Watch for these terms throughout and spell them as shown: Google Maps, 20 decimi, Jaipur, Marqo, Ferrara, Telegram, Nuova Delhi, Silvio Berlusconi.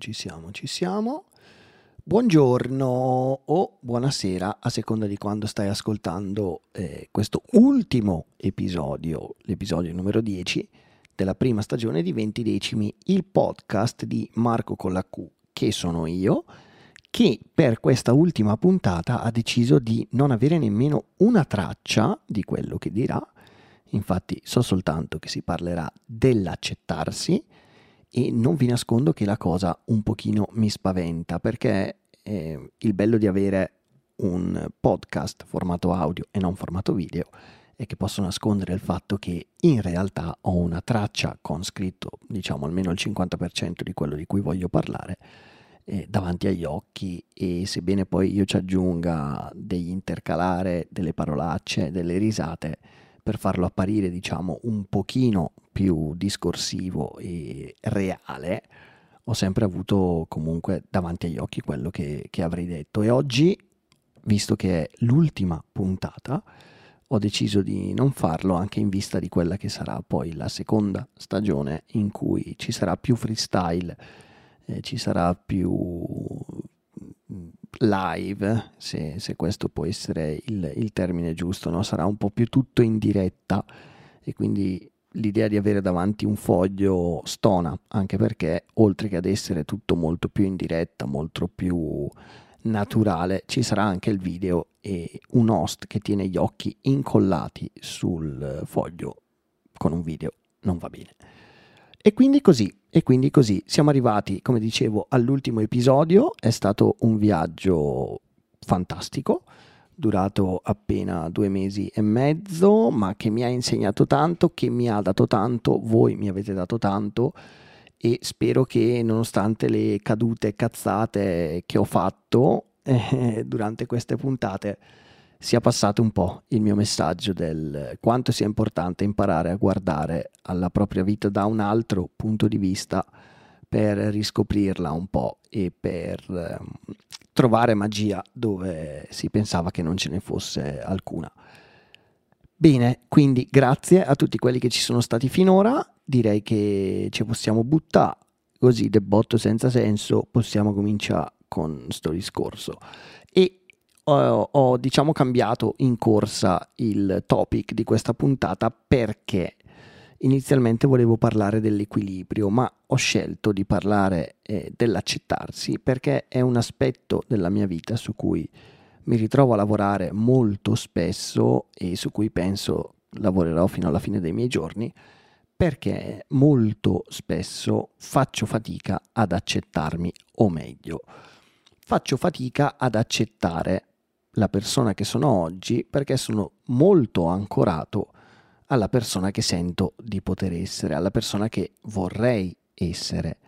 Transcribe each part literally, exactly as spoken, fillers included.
ci siamo, ci siamo. Buongiorno o buonasera, a seconda di quando stai ascoltando eh, questo ultimo episodio, l'episodio numero dieci della prima stagione di venti decimi, il podcast di Marco con la Q, che sono io, che per questa ultima puntata ha deciso di non avere nemmeno una traccia di quello che dirà. Infatti so soltanto che si parlerà dell'accettarsi e non vi nascondo che la cosa un pochino mi spaventa, perché eh, il bello di avere un podcast formato audio e non formato video è che posso nascondere il fatto che in realtà ho una traccia con scritto, diciamo, almeno il cinquanta per cento di quello di cui voglio parlare eh, davanti agli occhi, e sebbene poi io ci aggiunga degli intercalare, delle parolacce, delle risate per farlo apparire, diciamo, un pochino più discorsivo e reale, ho sempre avuto comunque davanti agli occhi quello che, che avrei detto. E oggi, visto che è l'ultima puntata, ho deciso di non farlo, anche in vista di quella che sarà poi la seconda stagione, in cui ci sarà più freestyle, eh, ci sarà più live, se, se questo può essere il, il termine giusto, no? Sarà un po' più tutto in diretta, e quindi l'idea di avere davanti un foglio stona, anche perché oltre che ad essere tutto molto più in diretta, molto più naturale, ci sarà anche il video e un host che tiene gli occhi incollati sul foglio con un video non va bene. E quindi così, e quindi così siamo arrivati, come dicevo, all'ultimo episodio. È stato un viaggio fantastico, durato appena due mesi e mezzo, ma che mi ha insegnato tanto, che mi ha dato tanto, voi mi avete dato tanto, e spero che nonostante le cadute cazzate che ho fatto eh, durante queste puntate, sia passato un po' il mio messaggio del quanto sia importante imparare a guardare alla propria vita da un altro punto di vista, per riscoprirla un po' e per ehm, trovare magia dove si pensava che non ce ne fosse alcuna. Bene, quindi grazie a tutti quelli che ci sono stati finora. Direi che ci possiamo buttare così de botto, senza senso, possiamo cominciare con sto discorso. E Ho, ho diciamo cambiato in corsa il topic di questa puntata, perché inizialmente volevo parlare dell'equilibrio, ma ho scelto di parlare eh, dell'accettarsi, perché è un aspetto della mia vita su cui mi ritrovo a lavorare molto spesso e su cui penso lavorerò fino alla fine dei miei giorni, perché molto spesso faccio fatica ad accettarmi, o meglio, faccio fatica ad accettare la persona che sono oggi, perché sono molto ancorato alla persona che sento di poter essere, alla persona che vorrei essere,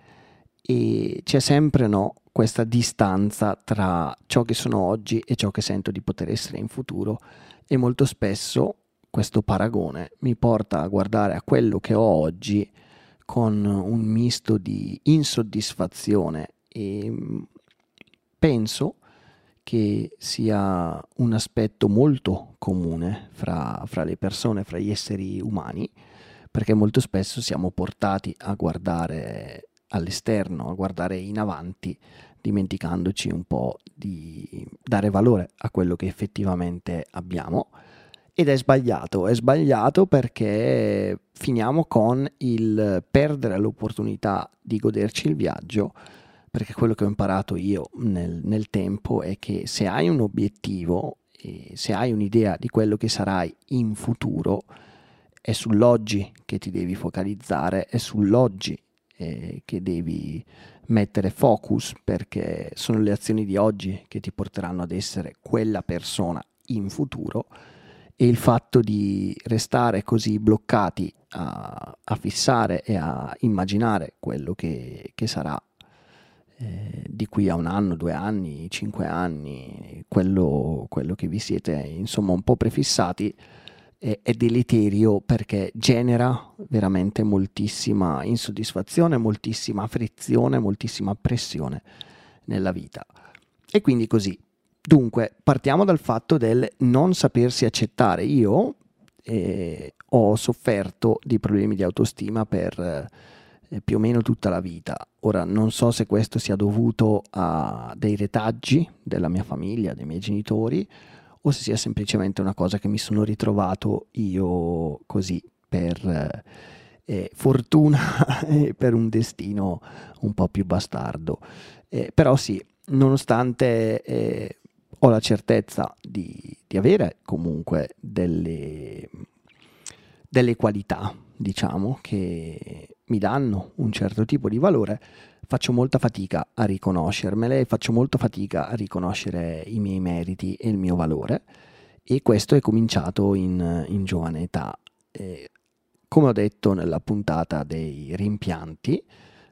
e c'è sempre, no, questa distanza tra ciò che sono oggi e ciò che sento di poter essere in futuro, e molto spesso questo paragone mi porta a guardare a quello che ho oggi con un misto di insoddisfazione, e penso che sia un aspetto molto comune fra, fra le persone, fra gli esseri umani, perché molto spesso siamo portati a guardare all'esterno, a guardare in avanti, dimenticandoci un po' di dare valore a quello che effettivamente abbiamo. Ed è sbagliato, è sbagliato perché finiamo con il perdere l'opportunità di goderci il viaggio, perché quello che ho imparato io nel, nel tempo è che se hai un obiettivo, e se hai un'idea di quello che sarai in futuro, è sull'oggi che ti devi focalizzare, è sull'oggi eh, che devi mettere focus, perché sono le azioni di oggi che ti porteranno ad essere quella persona in futuro. E il fatto di restare così bloccati a, a fissare e a immaginare quello che, che sarà Eh, di qui a un anno, due anni, cinque anni, quello, quello che vi siete insomma un po' prefissati, eh, è deleterio, perché genera veramente moltissima insoddisfazione, moltissima frizione, moltissima pressione nella vita. E quindi così. Dunque, partiamo dal fatto del non sapersi accettare. Io eh, ho sofferto di problemi di autostima per più o meno tutta la vita. Ora non so se questo sia dovuto a dei retaggi della mia famiglia, dei miei genitori, o se sia semplicemente una cosa che mi sono ritrovato io così per eh, fortuna e per un destino un po' più bastardo. Eh, però sì, nonostante eh, ho la certezza di, di avere comunque delle, delle qualità, diciamo, che mi danno un certo tipo di valore, faccio molta fatica a riconoscermele, faccio molta fatica a riconoscere i miei meriti e il mio valore, e questo è cominciato in, in giovane età. Eh, come ho detto nella puntata dei rimpianti,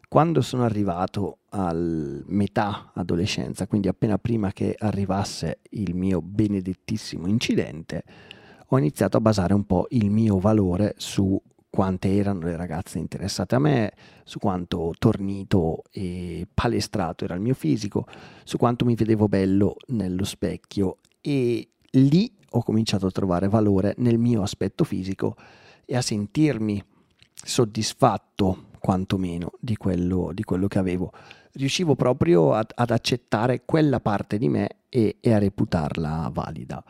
quando sono arrivato al metà adolescenza, quindi appena prima che arrivasse il mio benedettissimo incidente, ho iniziato a basare un po' il mio valore su quante erano le ragazze interessate a me, su quanto tornito e palestrato era il mio fisico, su quanto mi vedevo bello nello specchio, e lì ho cominciato a trovare valore nel mio aspetto fisico e a sentirmi soddisfatto quantomeno di quello, di quello che avevo. Riuscivo proprio ad, ad accettare quella parte di me e, e a reputarla valida.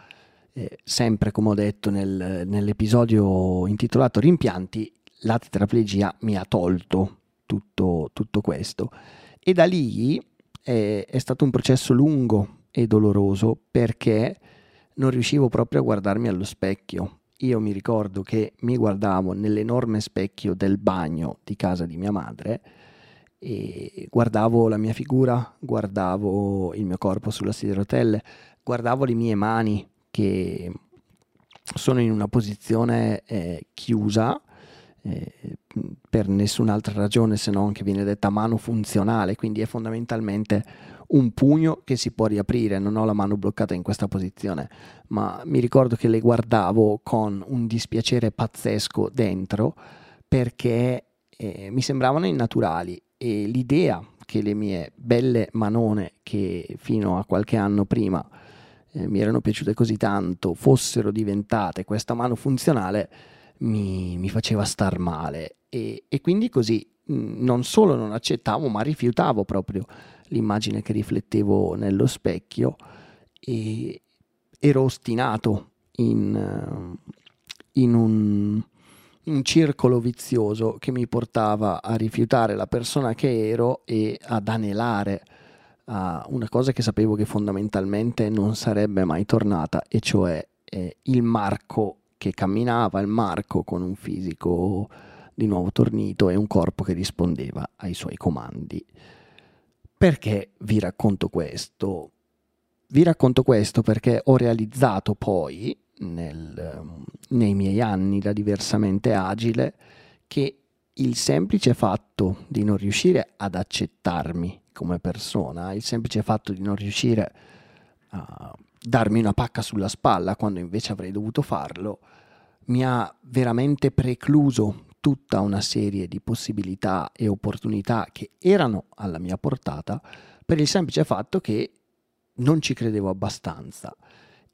Eh, sempre come ho detto nel, nell'episodio intitolato Rimpianti, la tetraplegia mi ha tolto tutto, tutto questo, e da lì eh, è stato un processo lungo e doloroso, perché non riuscivo proprio a guardarmi allo specchio. Io mi ricordo che mi guardavo nell'enorme specchio del bagno di casa di mia madre e guardavo la mia figura, guardavo il mio corpo sulla sedia a rotelle, guardavo le mie mani che sono in una posizione eh, chiusa eh, per nessun'altra ragione se non che viene detta mano funzionale, quindi è fondamentalmente un pugno che si può riaprire, non ho la mano bloccata in questa posizione, ma mi ricordo che le guardavo con un dispiacere pazzesco dentro, perché eh, mi sembravano innaturali, e l'idea che le mie belle manone, che fino a qualche anno prima mi erano piaciute così tanto, fossero diventate questa mano funzionale, mi, mi faceva star male, e, e quindi così non solo non accettavo, ma rifiutavo proprio l'immagine che riflettevo nello specchio, e ero ostinato in, in un, un circolo vizioso che mi portava a rifiutare la persona che ero e ad anelare a una cosa che sapevo che fondamentalmente non sarebbe mai tornata, e cioè eh, il Marqo che camminava, il Marqo con un fisico di nuovo tornito e un corpo che rispondeva ai suoi comandi. Perché vi racconto questo? Vi racconto questo perché ho realizzato poi nel, nei miei anni da diversamente agile che il semplice fatto di non riuscire ad accettarmi come persona, il semplice fatto di non riuscire a darmi una pacca sulla spalla quando invece avrei dovuto farlo, mi ha veramente precluso tutta una serie di possibilità e opportunità che erano alla mia portata, per il semplice fatto che non ci credevo abbastanza.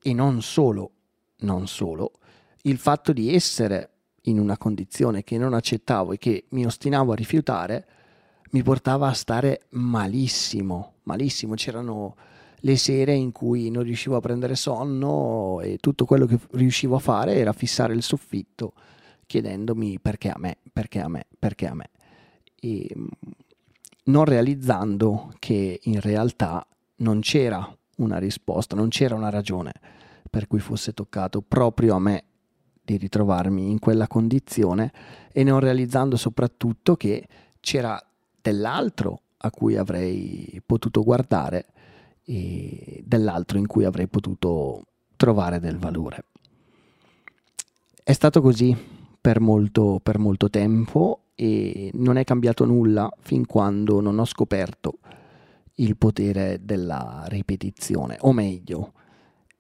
E non solo, non solo, il fatto di essere in una condizione che non accettavo e che mi ostinavo a rifiutare mi portava a stare malissimo, malissimo. C'erano le sere in cui non riuscivo a prendere sonno e tutto quello che riuscivo a fare era fissare il soffitto chiedendomi perché a me, perché a me, perché a me, e non realizzando che in realtà non c'era una risposta, non c'era una ragione per cui fosse toccato proprio a me di ritrovarmi in quella condizione, e non realizzando soprattutto che c'era dell'altro a cui avrei potuto guardare e dell'altro in cui avrei potuto trovare del valore. È stato così per molto, per molto tempo, e non è cambiato nulla fin quando non ho scoperto il potere della ripetizione, o meglio,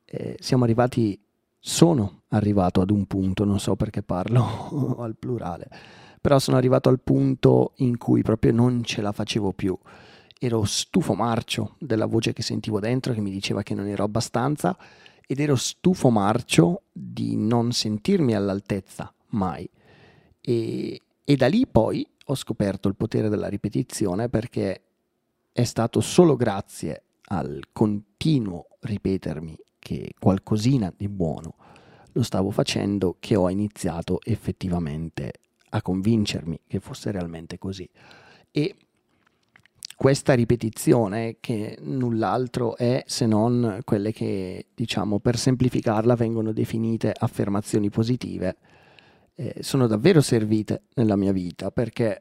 eh, siamo arrivati, sono arrivato ad un punto, non so perché parlo al plurale, però sono arrivato al punto in cui proprio non ce la facevo più. Ero stufo marcio della voce che sentivo dentro che mi diceva che non ero abbastanza, ed ero stufo marcio di non sentirmi all'altezza mai. E, e da lì poi ho scoperto il potere della ripetizione, perché è stato solo grazie al continuo ripetermi che qualcosina di buono lo stavo facendo che ho iniziato effettivamente a convincermi che fosse realmente così. E questa ripetizione, che null'altro è se non quelle che, diciamo, per semplificarla vengono definite affermazioni positive, eh, sono davvero servite nella mia vita, perché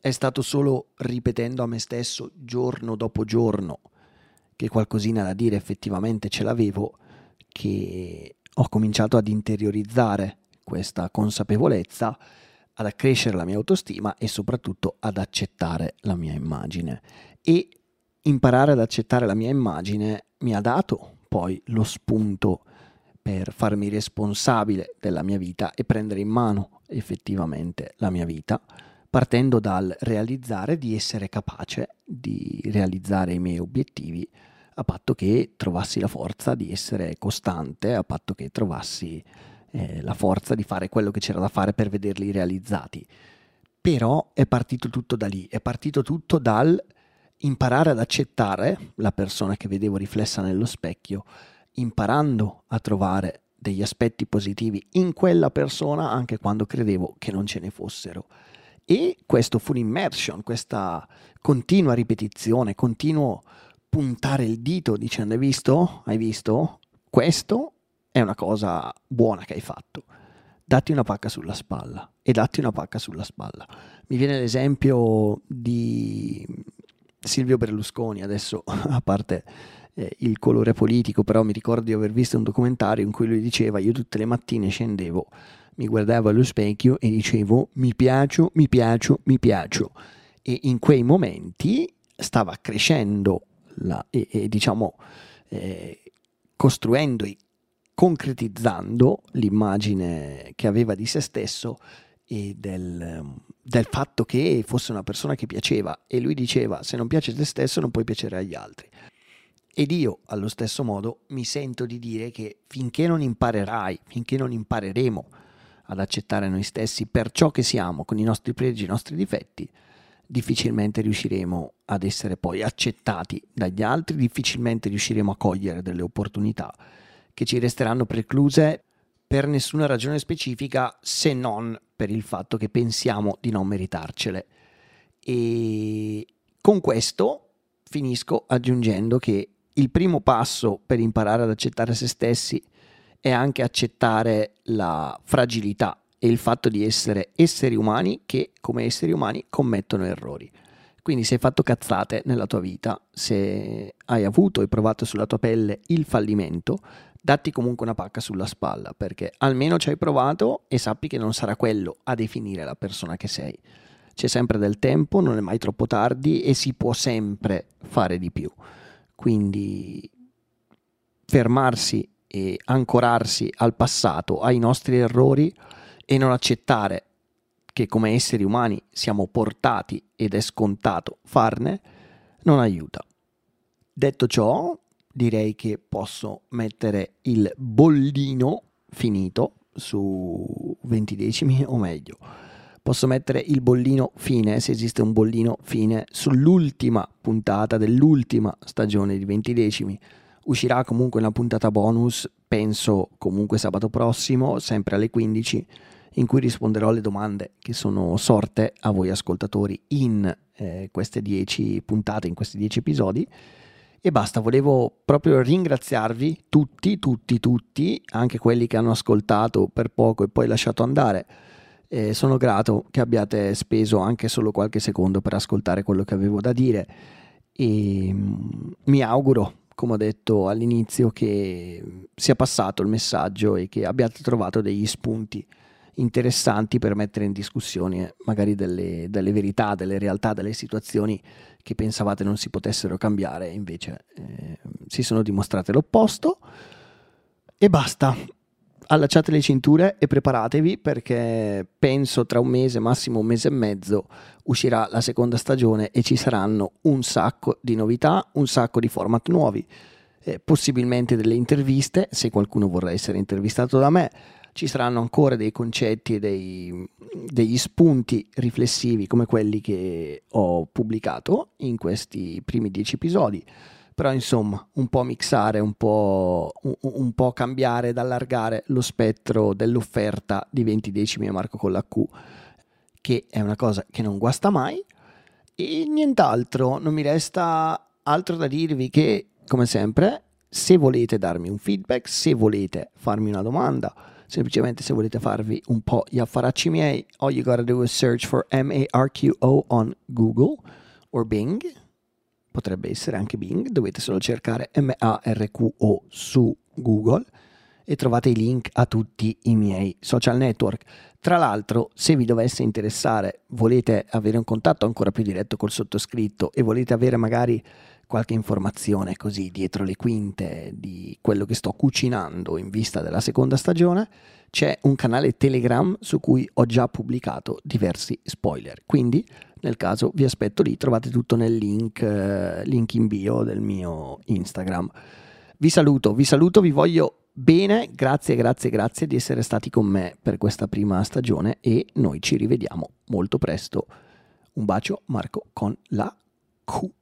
è stato solo ripetendo a me stesso giorno dopo giorno che qualcosina da dire effettivamente ce l'avevo, che ho cominciato ad interiorizzare questa consapevolezza, ad accrescere la mia autostima e soprattutto ad accettare la mia immagine. E imparare ad accettare la mia immagine mi ha dato poi lo spunto per farmi responsabile della mia vita e prendere in mano effettivamente la mia vita, partendo dal realizzare di essere capace di realizzare i miei obiettivi, a patto che trovassi la forza di essere costante, a patto che trovassi Eh, la forza di fare quello che c'era da fare per vederli realizzati. Però è partito tutto da lì, è partito tutto dal imparare ad accettare la persona che vedevo riflessa nello specchio, imparando a trovare degli aspetti positivi in quella persona anche quando credevo che non ce ne fossero. E questo fu un'immersion, questa continua ripetizione, continuo puntare il dito dicendo: hai visto? Hai visto? Questo è una cosa buona che hai fatto, datti una pacca sulla spalla e datti una pacca sulla spalla. Mi viene l'esempio di Silvio Berlusconi, adesso a parte eh, il colore politico, però mi ricordo di aver visto un documentario in cui lui diceva: io tutte le mattine scendevo, mi guardavo allo specchio e dicevo mi piaccio, mi piaccio, mi piaccio, e in quei momenti stava crescendo la, e, e diciamo eh, costruendo i concretizzando l'immagine che aveva di se stesso e del, del fatto che fosse una persona che piaceva. E lui diceva: se non piace te stesso non puoi piacere agli altri. Ed io allo stesso modo mi sento di dire che finché non imparerai, finché non impareremo ad accettare noi stessi per ciò che siamo, con i nostri pregi e i nostri difetti, difficilmente riusciremo ad essere poi accettati dagli altri, difficilmente riusciremo a cogliere delle opportunità che ci resteranno precluse per nessuna ragione specifica, se non per il fatto che pensiamo di non meritarcele. E con questo finisco aggiungendo che il primo passo per imparare ad accettare se stessi è anche accettare la fragilità e il fatto di essere esseri umani che, come esseri umani, commettono errori. Quindi se hai fatto cazzate nella tua vita, se hai avuto e provato sulla tua pelle il fallimento, datti comunque una pacca sulla spalla, perché almeno ci hai provato e sappi che non sarà quello a definire la persona che sei. C'è sempre del tempo, non è mai troppo tardi e si può sempre fare di più. Quindi fermarsi e ancorarsi al passato, ai nostri errori, e non accettare che come esseri umani siamo portati, ed è scontato farne, non aiuta. Detto ciò, direi che posso mettere il bollino finito su venti decimi, o meglio, posso mettere il bollino fine, se esiste un bollino fine, sull'ultima puntata dell'ultima stagione di venti decimi. Uscirà comunque una puntata bonus, penso comunque sabato prossimo, sempre alle quindici, in cui risponderò alle domande che sono sorte a voi ascoltatori in eh, queste dieci puntate, in questi dieci episodi. E basta, volevo proprio ringraziarvi tutti, tutti, tutti, anche quelli che hanno ascoltato per poco e poi lasciato andare. Eh, sono grato che abbiate speso anche solo qualche secondo per ascoltare quello che avevo da dire. E mh, mi auguro, come ho detto all'inizio, che sia passato il messaggio e che abbiate trovato degli spunti interessanti per mettere in discussione magari delle, delle verità, delle realtà, delle situazioni che pensavate non si potessero cambiare, invece eh, si sono dimostrate l'opposto. E basta, allacciate le cinture e preparatevi, perché penso tra un mese, massimo un mese e mezzo, uscirà la seconda stagione e ci saranno un sacco di novità, un sacco di format nuovi, eh, possibilmente delle interviste, se qualcuno vorrà essere intervistato da me, ci saranno ancora dei concetti e dei, degli spunti riflessivi come quelli che ho pubblicato in questi primi dieci episodi, però insomma un po' mixare, un po', un, un po' cambiare ed allargare lo spettro dell'offerta di venti decimi e Marqo con la Q, che è una cosa che non guasta mai. E nient'altro, non mi resta altro da dirvi che, come sempre, se volete darmi un feedback, se volete farmi una domanda, semplicemente se volete farvi un po' gli affaracci miei, all you gotta do is search for M A R Q O on Google or Bing, potrebbe essere anche Bing, dovete solo cercare M A R Q O su Google e trovate i link a tutti i miei social network. Tra l'altro, se vi dovesse interessare, volete avere un contatto ancora più diretto col sottoscritto e volete avere magari qualche informazione così dietro le quinte di quello che sto cucinando in vista della seconda stagione, c'è un canale Telegram su cui ho già pubblicato diversi spoiler, quindi nel caso vi aspetto lì, trovate tutto nel link, eh, link in bio del mio Instagram. Vi saluto, vi saluto, vi voglio bene, grazie, grazie, grazie di essere stati con me per questa prima stagione e noi ci rivediamo molto presto. Un bacio, Marqo con la Q.